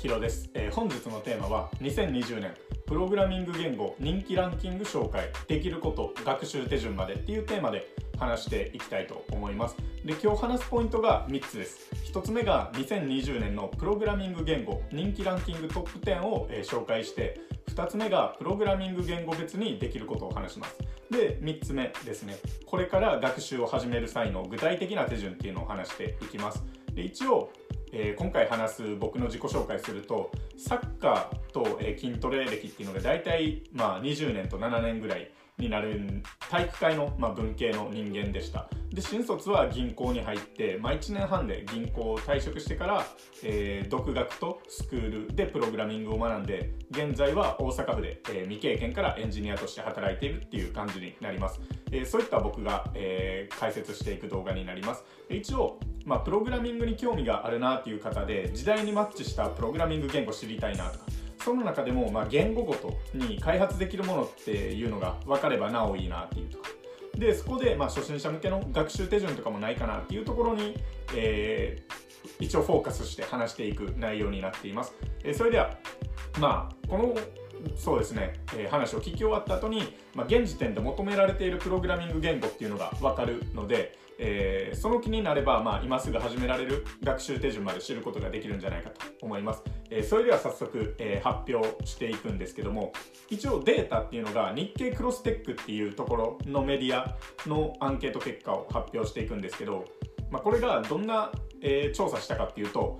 ヒロです。本日のテーマは2020年プログラミング言語人気ランキング紹介、できること学習手順までっていうテーマで話していきたいと思います。で、今日話すポイントが3つです。1つ目が2020年のプログラミング言語人気ランキングトップ10を紹介して、2つ目がプログラミング言語別にできることを話します。で、3つ目ですね。これから学習を始める際の具体的な手順っていうのを話していきます。で、一応今回話す僕の自己紹介すると、サッカーと筋トレ歴っていうのが大体20年と7年ぐらいになる体育会の文系の人間でした。で、新卒は銀行に入って、1年半で銀行を退職してから、独学とスクールでプログラミングを学んで、現在は大阪府で、未経験からエンジニアとして働いているっていう感じになります。そういった僕が、解説していく動画になります。一応、プログラミングに興味があるなっていう方で、時代にマッチしたプログラミング言語知りたいなとか、その中でも、言語ごとに開発できるものっていうのが分かればなおいいなっていうとかで、そこで、初心者向けの学習手順とかもないかなっていうところに、一応フォーカスして話していく内容になっています。それでは、そうですね、話を聞き終わった後に、現時点で求められているプログラミング言語っていうのが分かるので、その気になれば、今すぐ始められる学習手順まで知ることができるんじゃないかと思います。それでは早速、発表していくんですけども、一応データっていうのが日経クロステックっていうところのメディアのアンケート結果を発表していくんですけど、これがどんな、調査したかっていうと、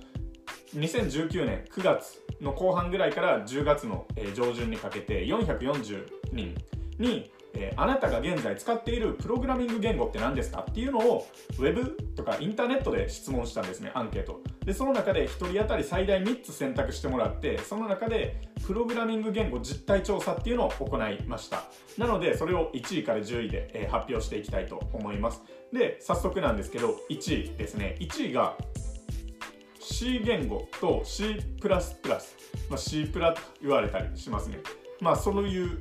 2019年9月の後半ぐらいから10月の上旬にかけて440人に、あなたが現在使っているプログラミング言語って何ですかっていうのをウェブとかインターネットで質問したんですね、アンケートで。その中で1人当たり最大3つ選択してもらって、その中でプログラミング言語実態調査っていうのを行いました。なのでそれを1位から10位で発表していきたいと思います。で、早速なんですけど、1位ですね。1位がC 言語と C++、C プラと言われたりしますね。そういう、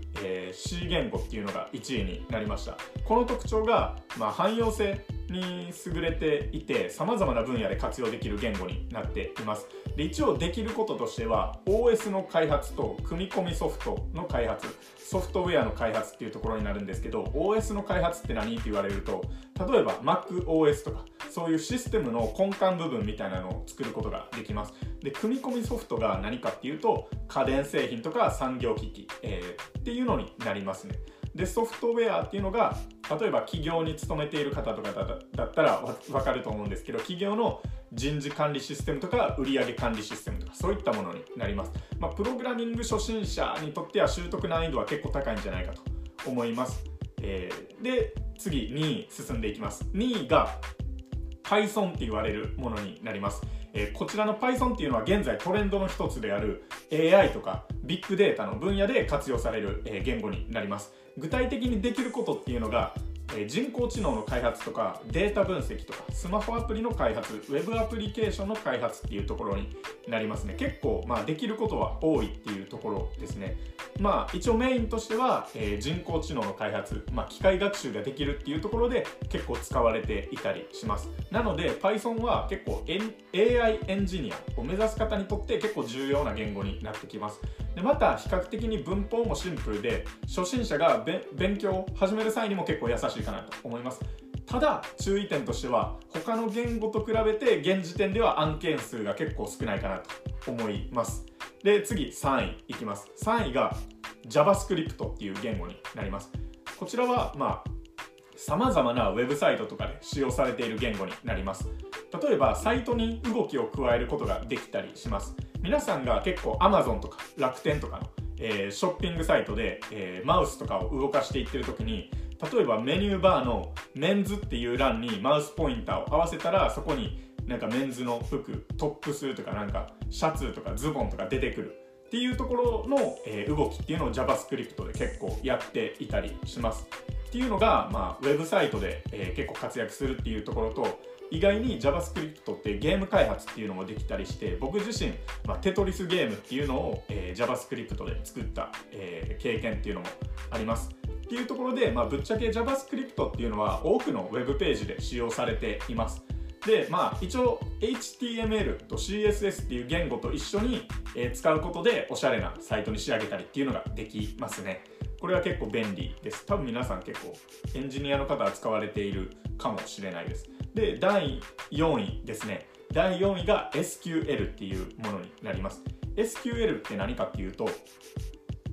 C 言語っていうのが1位になりました。この特徴が、汎用性に優れていて、さまざまな分野で活用できる言語になっています。で、一応できることとしては、OS の開発と組み込みソフトの開発、ソフトウェアの開発っていうところになるんですけど、OS の開発って何って言われると、例えば Mac OS とか、そういうシステムの根幹部分みたいなのを作ることができます。で、組み込みソフトが何かっていうと、家電製品とか産業機器、っていうのになりますね。で、ソフトウェアっていうのが、例えば企業に勤めている方とかだったら分かると思うんですけど、企業の人事管理システムとか売上管理システムとか、そういったものになります。プログラミング初心者にとっては習得難易度は結構高いんじゃないかと思います。で、次2位進んでいきます。2位がPython って言われるものになります。こちらの Python っていうのは現在トレンドの一つである AI とかビッグデータの分野で活用される言語になります。具体的にできることっていうのが、人工知能の開発とかデータ分析とかスマホアプリの開発、ウェブアプリケーションの開発っていうところになりますね。結構、できることは多いっていうところですね。一応メインとしては、人工知能の開発、機械学習ができるっていうところで結構使われていたりします。なので Python は結構 AI エンジニアを目指す方にとって結構重要な言語になってきます。で、また比較的に文法もシンプルで、初心者が勉強を始める際にも結構優しいかなと思います。ただ注意点としては、他の言語と比べて現時点では案件数が結構少ないかなと思います。で、次3位いきます。3位が JavaScript っていう言語になります。こちらはさまざまなウェブサイトとかで使用されている言語になります。例えばサイトに動きを加えることができたりします。皆さんが結構 Amazon とか楽天とかの、ショッピングサイトで、マウスとかを動かしていってる時に、例えばメニューバーのメンズっていう欄にマウスポインターを合わせたら、そこにメンズの服、トップスとかシャツとかズボンとか出てくるっていうところの、動きっていうのを JavaScript で結構やっていたりします。っていうのが、ウェブサイトで、結構活躍するっていうところと、意外に JavaScript ってゲーム開発っていうのもできたりして、僕自身、テトリスゲームっていうのを、JavaScript で作った、経験っていうのもあります。っていうところで、ぶっちゃけ JavaScript っていうのは多くのウェブページで使用されています。で、まあ、一応 HTML と CSS っていう言語と一緒に使うことでおしゃれなサイトに仕上げたりっていうのができますね。これは結構便利です。多分皆さん結構エンジニアの方は使われているかもしれないです。で、第4位ですね。第4位が SQL っていうものになります。SQL って何かっていうと、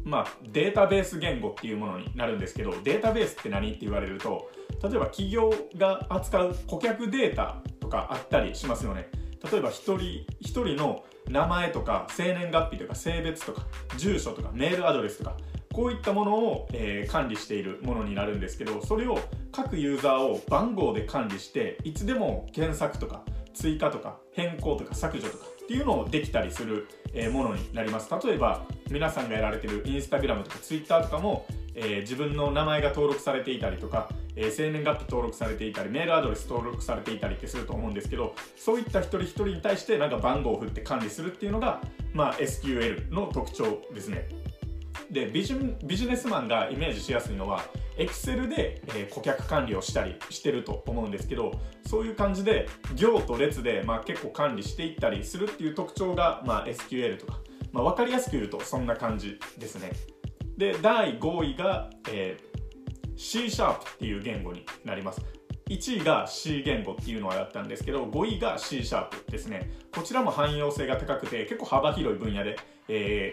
まあ、データベース言語っていうものになるんですけど、データベースって何って言われると、例えば企業が扱う顧客データとかあったりしますよね。例えば一人の名前とか生年月日とか性別とか住所とかメールアドレスとか、こういったものを、管理しているものになるんですけど、それを各ユーザーを番号で管理して、いつでも検索とか追加とか変更とか削除とかっていうのをできたりするものになります。例えば皆さんがやられているインスタグラムとかツイッターとかも、自分の名前が登録されていたりとか、生年月日登録されていたり、メールアドレス登録されていたりってすると思うんですけど、そういった一人一人に対してなんか番号を振って管理するっていうのが、まあ、SQL の特徴ですね。で、ビジネスマンがイメージしやすいのは Excel で顧客管理をしたりしてると思うんですけど、そういう感じで行と列で、まあ、結構管理していったりするっていう特徴が、まあ、SQL とか、まあ、分かりやすく言うとそんな感じですね。で、第5位が、C# っていう言語になります。1位が C 言語っていうのはやったんですけど、5位が C# ですね。こちらも汎用性が高くて結構幅広い分野で、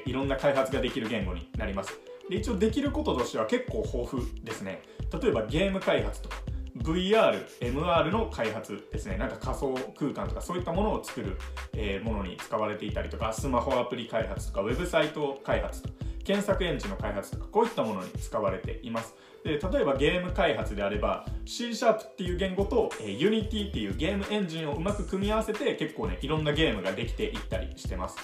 いろんな開発ができる言語になります。で、一応できることとしては結構豊富ですね。例えばゲーム開発とか VR、MR の開発ですね。なんか仮想空間とかそういったものを作る、ものに使われていたりとか、スマホアプリ開発とかウェブサイト開発とか検索エンジンの開発とか、こういったものに使われています。で、例えばゲーム開発であれば C# っていう言語と Unity っていうゲームエンジンをうまく組み合わせて結構ね、いろんなゲームができていったりしてます。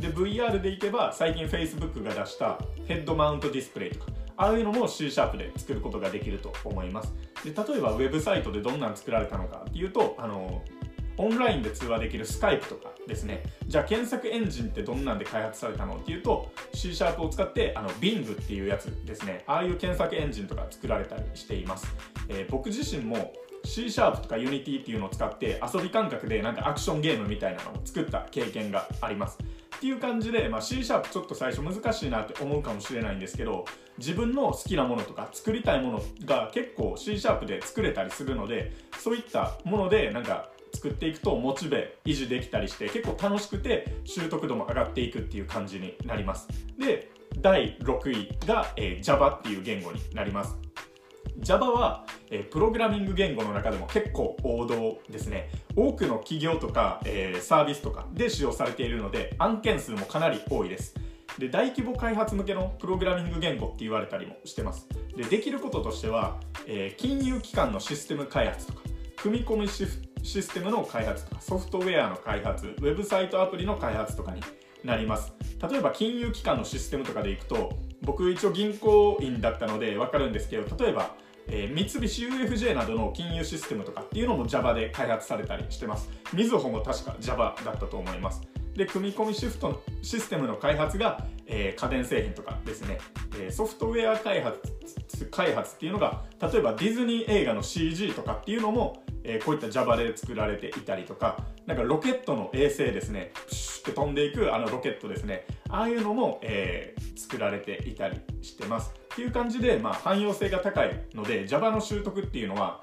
で、 VR でいけば最近 Facebook が出したヘッドマウントディスプレイとか、ああいうのも C# で作ることができると思います。で、例えばウェブサイトでどんなの作られたのかっていうと、オンラインで通話できる Skype とかですね。じゃあ検索エンジンってどんなんで開発されたのっていうと C# を使って Bing っていうやつですね。ああいう検索エンジンとか作られたりしています。僕自身も C# とか Unity っていうのを使って遊び感覚でなんかアクションゲームみたいなのを作った経験があります。っていう感じで、まあ、C# ちょっと最初難しいなって思うかもしれないんですけど、自分の好きなものとか作りたいものが結構 C# で作れたりするので、そういったものでなんか作っていくとモチベ維持できたりして、結構楽しくて習得度も上がっていくっていう感じになります。で、第6位が、Java っていう言語になります。Java は、プログラミング言語の中でも結構王道ですね。多くの企業とか、サービスとかで使用されているので案件数もかなり多いです。で、大規模開発向けのプログラミング言語って言われたりもしてます。で、できることとしては、金融機関のシステム開発とか組み込みシステムの開発とかソフトウェアの開発、ウェブサイトアプリの開発とかになります。例えば金融機関のシステムとかでいくと、僕一応銀行員だったので分かるんですけど、例えば、三菱 UFJ などの金融システムとかっていうのも Java で開発されたりしてます。みずほも確か Java だったと思います。で、組み込みシステムの開発が、家電製品とかですね。ソフトウェア開発っていうのが、例えばディズニー映画の CG とかっていうのもこういった Java で作られていたりとか、なんかロケットの衛星ですね、プシュって飛んでいくあのロケットですね、ああいうのも、作られていたりしてます。っていう感じで、まあ、汎用性が高いので Java の習得っていうのは、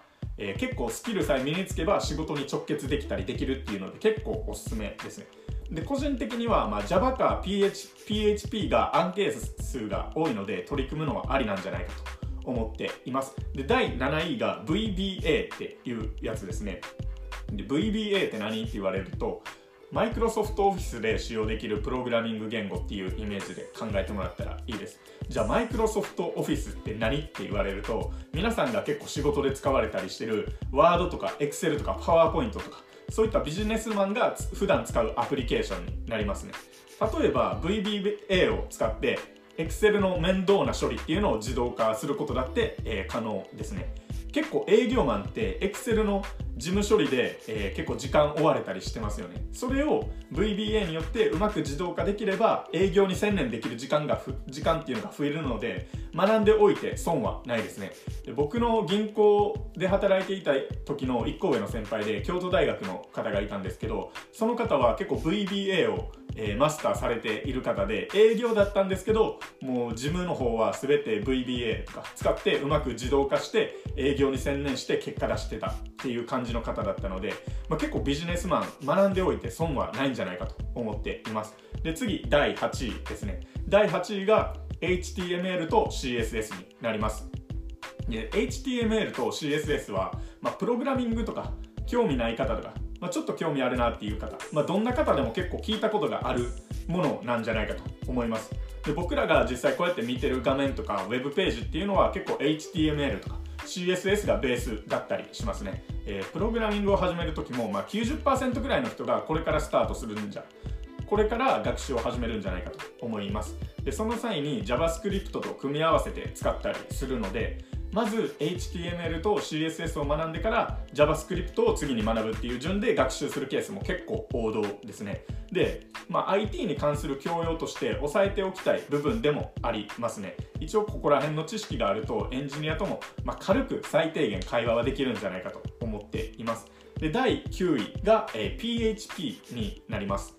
結構スキルさえ身につけば仕事に直結できたりできるっていうので結構おすすめですね。で、個人的には、まあ、Java か PHP が案件数が多いので取り組むのはありなんじゃないかと思っています。で、第7位が VBA っていうやつですね。で、VBA って何って言われると、マイクロソフトオフィスで使用できるプログラミング言語っていうイメージで考えてもらったらいいです。じゃあマイクロソフトオフィスって何って言われると、皆さんが結構仕事で使われたりしてるワードとか Excel とか PowerPoint とか、そういったビジネスマンが普段使うアプリケーションになりますね。例えば VBA を使ってExcel の面倒な処理っていうのを自動化することだって、可能ですね。結構営業マンってエクセルの事務処理で、結構時間追われたりしてますよね。それを VBA によってうまく自動化できれば営業に専念できる時間っていうのが増えるので、学んでおいて損はないですね。で、僕の銀行で働いていた時の1個上の先輩で京都大学の方がいたんですけど、その方は結構 VBA をマスターされている方で、営業だったんですけど、もう事務の方は全て VBA とか使ってうまく自動化して営業に専念して結果出してたっていう感じの方だったので、結構ビジネスマン学んでおいて損はないんじゃないかと思っています。で、次第8位ですね。第8位が HTML と CSS になります。で、 HTML と CSS は、プログラミングとか興味ない方とか、ちょっと興味あるなっていう方、どんな方でも結構聞いたことがあるものなんじゃないかと思います。で、僕らが実際こうやって見てる画面とかウェブページっていうのは結構 HTML とか CSS がベースだったりしますね。プログラミングを始める時も、90% ぐらいの人がこれから学習を始めるんじゃないかと思います。で、その際に JavaScript と組み合わせて使ったりするので、まず HTML と CSS を学んでから JavaScript を次に学ぶっていう順で学習するケースも結構王道ですね。で、IT に関する教養として押さえておきたい部分でもありますね。一応ここら辺の知識があるとエンジニアとも、軽く最低限会話はできるんじゃないかと思っています。で、第9位が、PHP になります。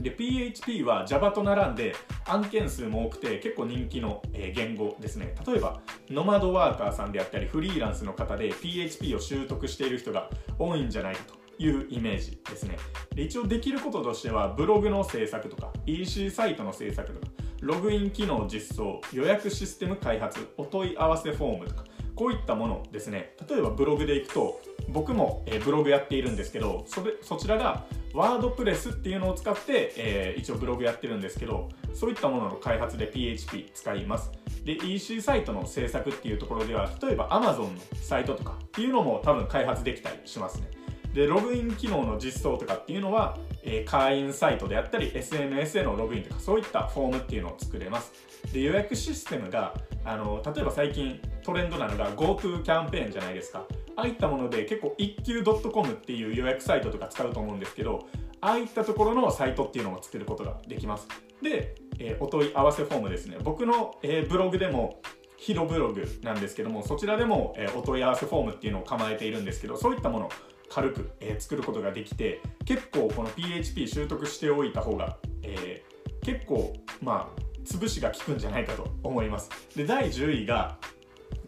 で、PHP は Java と並んで案件数も多くて結構人気の言語ですね。例えばノマドワーカーさんであったりフリーランスの方で PHP を習得している人が多いんじゃないかというイメージですね。で、一応できることとしてはブログの制作とか EC サイトの制作とかログイン機能実装、予約システム開発、お問い合わせフォームとかこういったものですね。例えばブログでいくと、僕もブログやっているんですけど、そちらがワードプレスっていうのを使って、一応ブログやってるんですけど、そういったものの開発で PHP 使います。で、 EC サイトの制作っていうところでは、例えば Amazon のサイトとかっていうのも多分開発できたりしますね。で、ログイン機能の実装とかっていうのは、会員サイトであったり SNS へのログインとかそういったフォームっていうのを作れます。で、予約システムが例えば最近トレンドなのが GoTo キャンペーンじゃないですか。ああいったもので結構一休 .com っていう予約サイトとか使うと思うんですけど、ああいったところのサイトっていうのを作ることができます。で、お問い合わせフォームですね。僕の、ブログでもヒロブログなんですけども、そちらでも、お問い合わせフォームっていうのを構えているんですけど、そういったものを軽く、作ることができて、結構この PHP 習得しておいた方が、結構潰しが効くんじゃないかと思います。で、第10位が、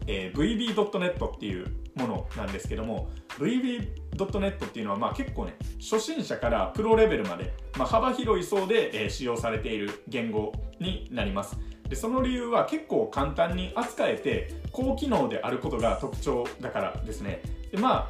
VB.NET っていうものなんですけども、 VB.NET っていうのは結構ね、初心者からプロレベルまで、幅広い層で、使用されている言語になります。で、その理由は結構簡単に扱えて高機能であることが特徴だからですね。で、マ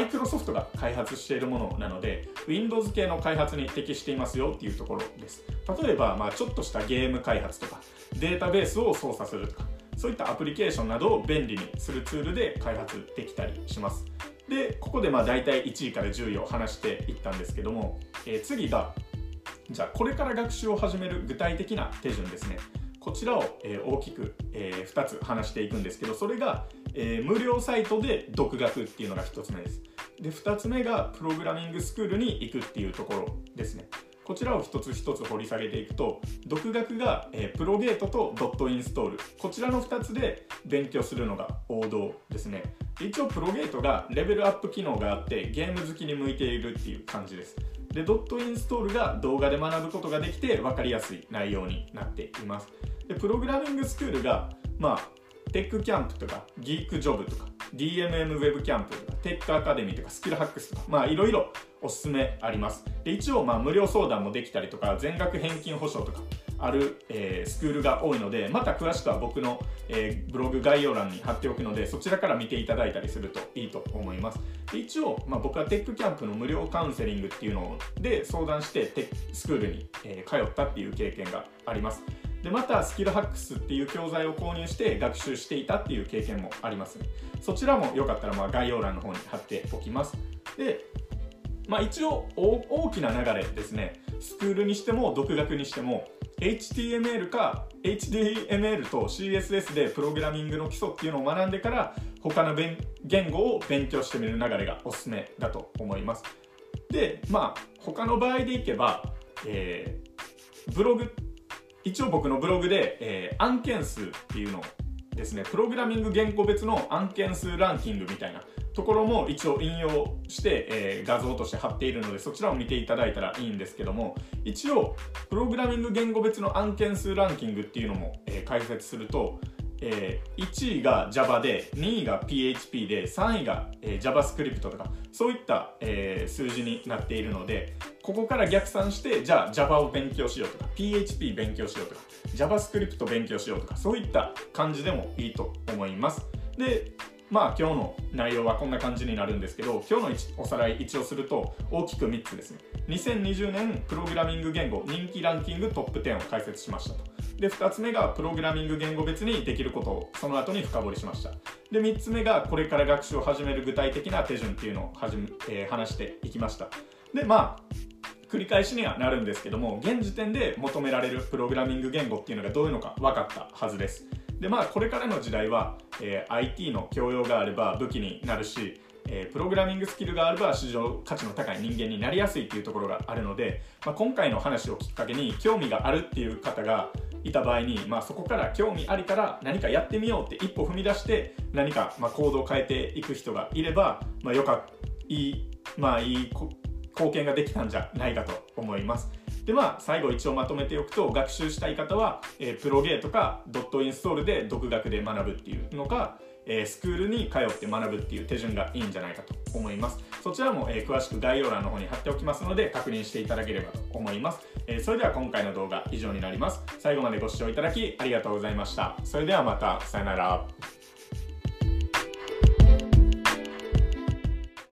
イクロソフトが開発しているものなので Windows 系の開発に適していますよっていうところです。例えば、ちょっとしたゲーム開発とかデータベースを操作するとか、そういったアプリケーションなどを便利にするツールで開発できたりします。で、ここで大体1位から10位を話していったんですけども、次が、じゃあこれから学習を始める具体的な手順ですね。こちらを、大きく、2つ話していくんですけど、それが、無料サイトで独学っていうのが1つ目です。で、2つ目がプログラミングスクールに行くっていうところですね。こちらを一つ一つ掘り下げていくと、独学が、プロゲートとドットインストール、こちらの2つで勉強するのが王道ですね。一応プロゲートがレベルアップ機能があってゲーム好きに向いているっていう感じです。で、ドットインストールが動画で学ぶことができて分かりやすい内容になっています。で、プログラミングスクールが、テックキャンプとかギークジョブとか DMM ウェブキャンプとかテックアカデミーとかスキルハックスとか、いろいろおすすめあります。で、一応無料相談もできたりとか全額返金保証とかある、スクールが多いので、また詳しくは僕の、ブログ概要欄に貼っておくので、そちらから見ていただいたりするといいと思います。で、一応、僕はテックキャンプの無料カウンセリングっていうので相談してテックスクールに、通ったっていう経験があります。で、またスキルハックスっていう教材を購入して学習していたっていう経験もありますね。そちらもよかったら概要欄の方に貼っておきます。で、一応大きな流れですね。スクールにしても独学にしても HTML か HTML と CSS でプログラミングの基礎っていうのを学んでから他の言語を勉強してみる流れがおすすめだと思います。で、まあ他の場合でいけば、ブログ、一応僕のブログで、案件数っていうのをですね、プログラミング言語別の案件数ランキングみたいなところも一応引用して、画像として貼っているのでそちらを見ていただいたらいいんですけども、一応プログラミング言語別の案件数ランキングっていうのも、解説すると、1位が Java で2位が PHP で3位が、JavaScript とかそういった、数字になっているので、ここから逆算してじゃあ Java を勉強しようとか PHP 勉強しようとか JavaScript 勉強しようとかそういった感じでもいいと思います。で、まあ今日の内容はこんな感じになるんですけど、今日のおさらい一応すると大きく3つですね。2020年プログラミング言語人気ランキングトップ10を解説しましたと。で、2つ目がプログラミング言語別にできることをその後に深掘りしました。で、3つ目がこれから学習を始める具体的な手順っていうのを話していきました。で、まあ繰り返しにはなるんですけども、現時点で求められるプログラミング言語っていうのがどういうのか分かったはずです。で、まあこれからの時代は、IT の教養があれば武器になるし、プログラミングスキルがあれば市場価値の高い人間になりやすいっていうところがあるので、まあ、今回の話をきっかけに興味があるっていう方がいた場合に、まあ、そこから興味ありから何かやってみようって一歩踏み出して何かまあ行動を変えていく人がいれば、まあ、いい貢献ができたんじゃないかと思います。で、まあ最後一応まとめておくと、学習したい方は、プロゲーとかドットインストールで独学で学ぶっていうのか、スクールに通って学ぶっていう手順がいいんじゃないかと思います。そちらも、詳しく概要欄の方に貼っておきますので確認していただければと思います。それでは今回の動画以上になります。最後までご視聴いただきありがとうございました。それではまた、さよなら。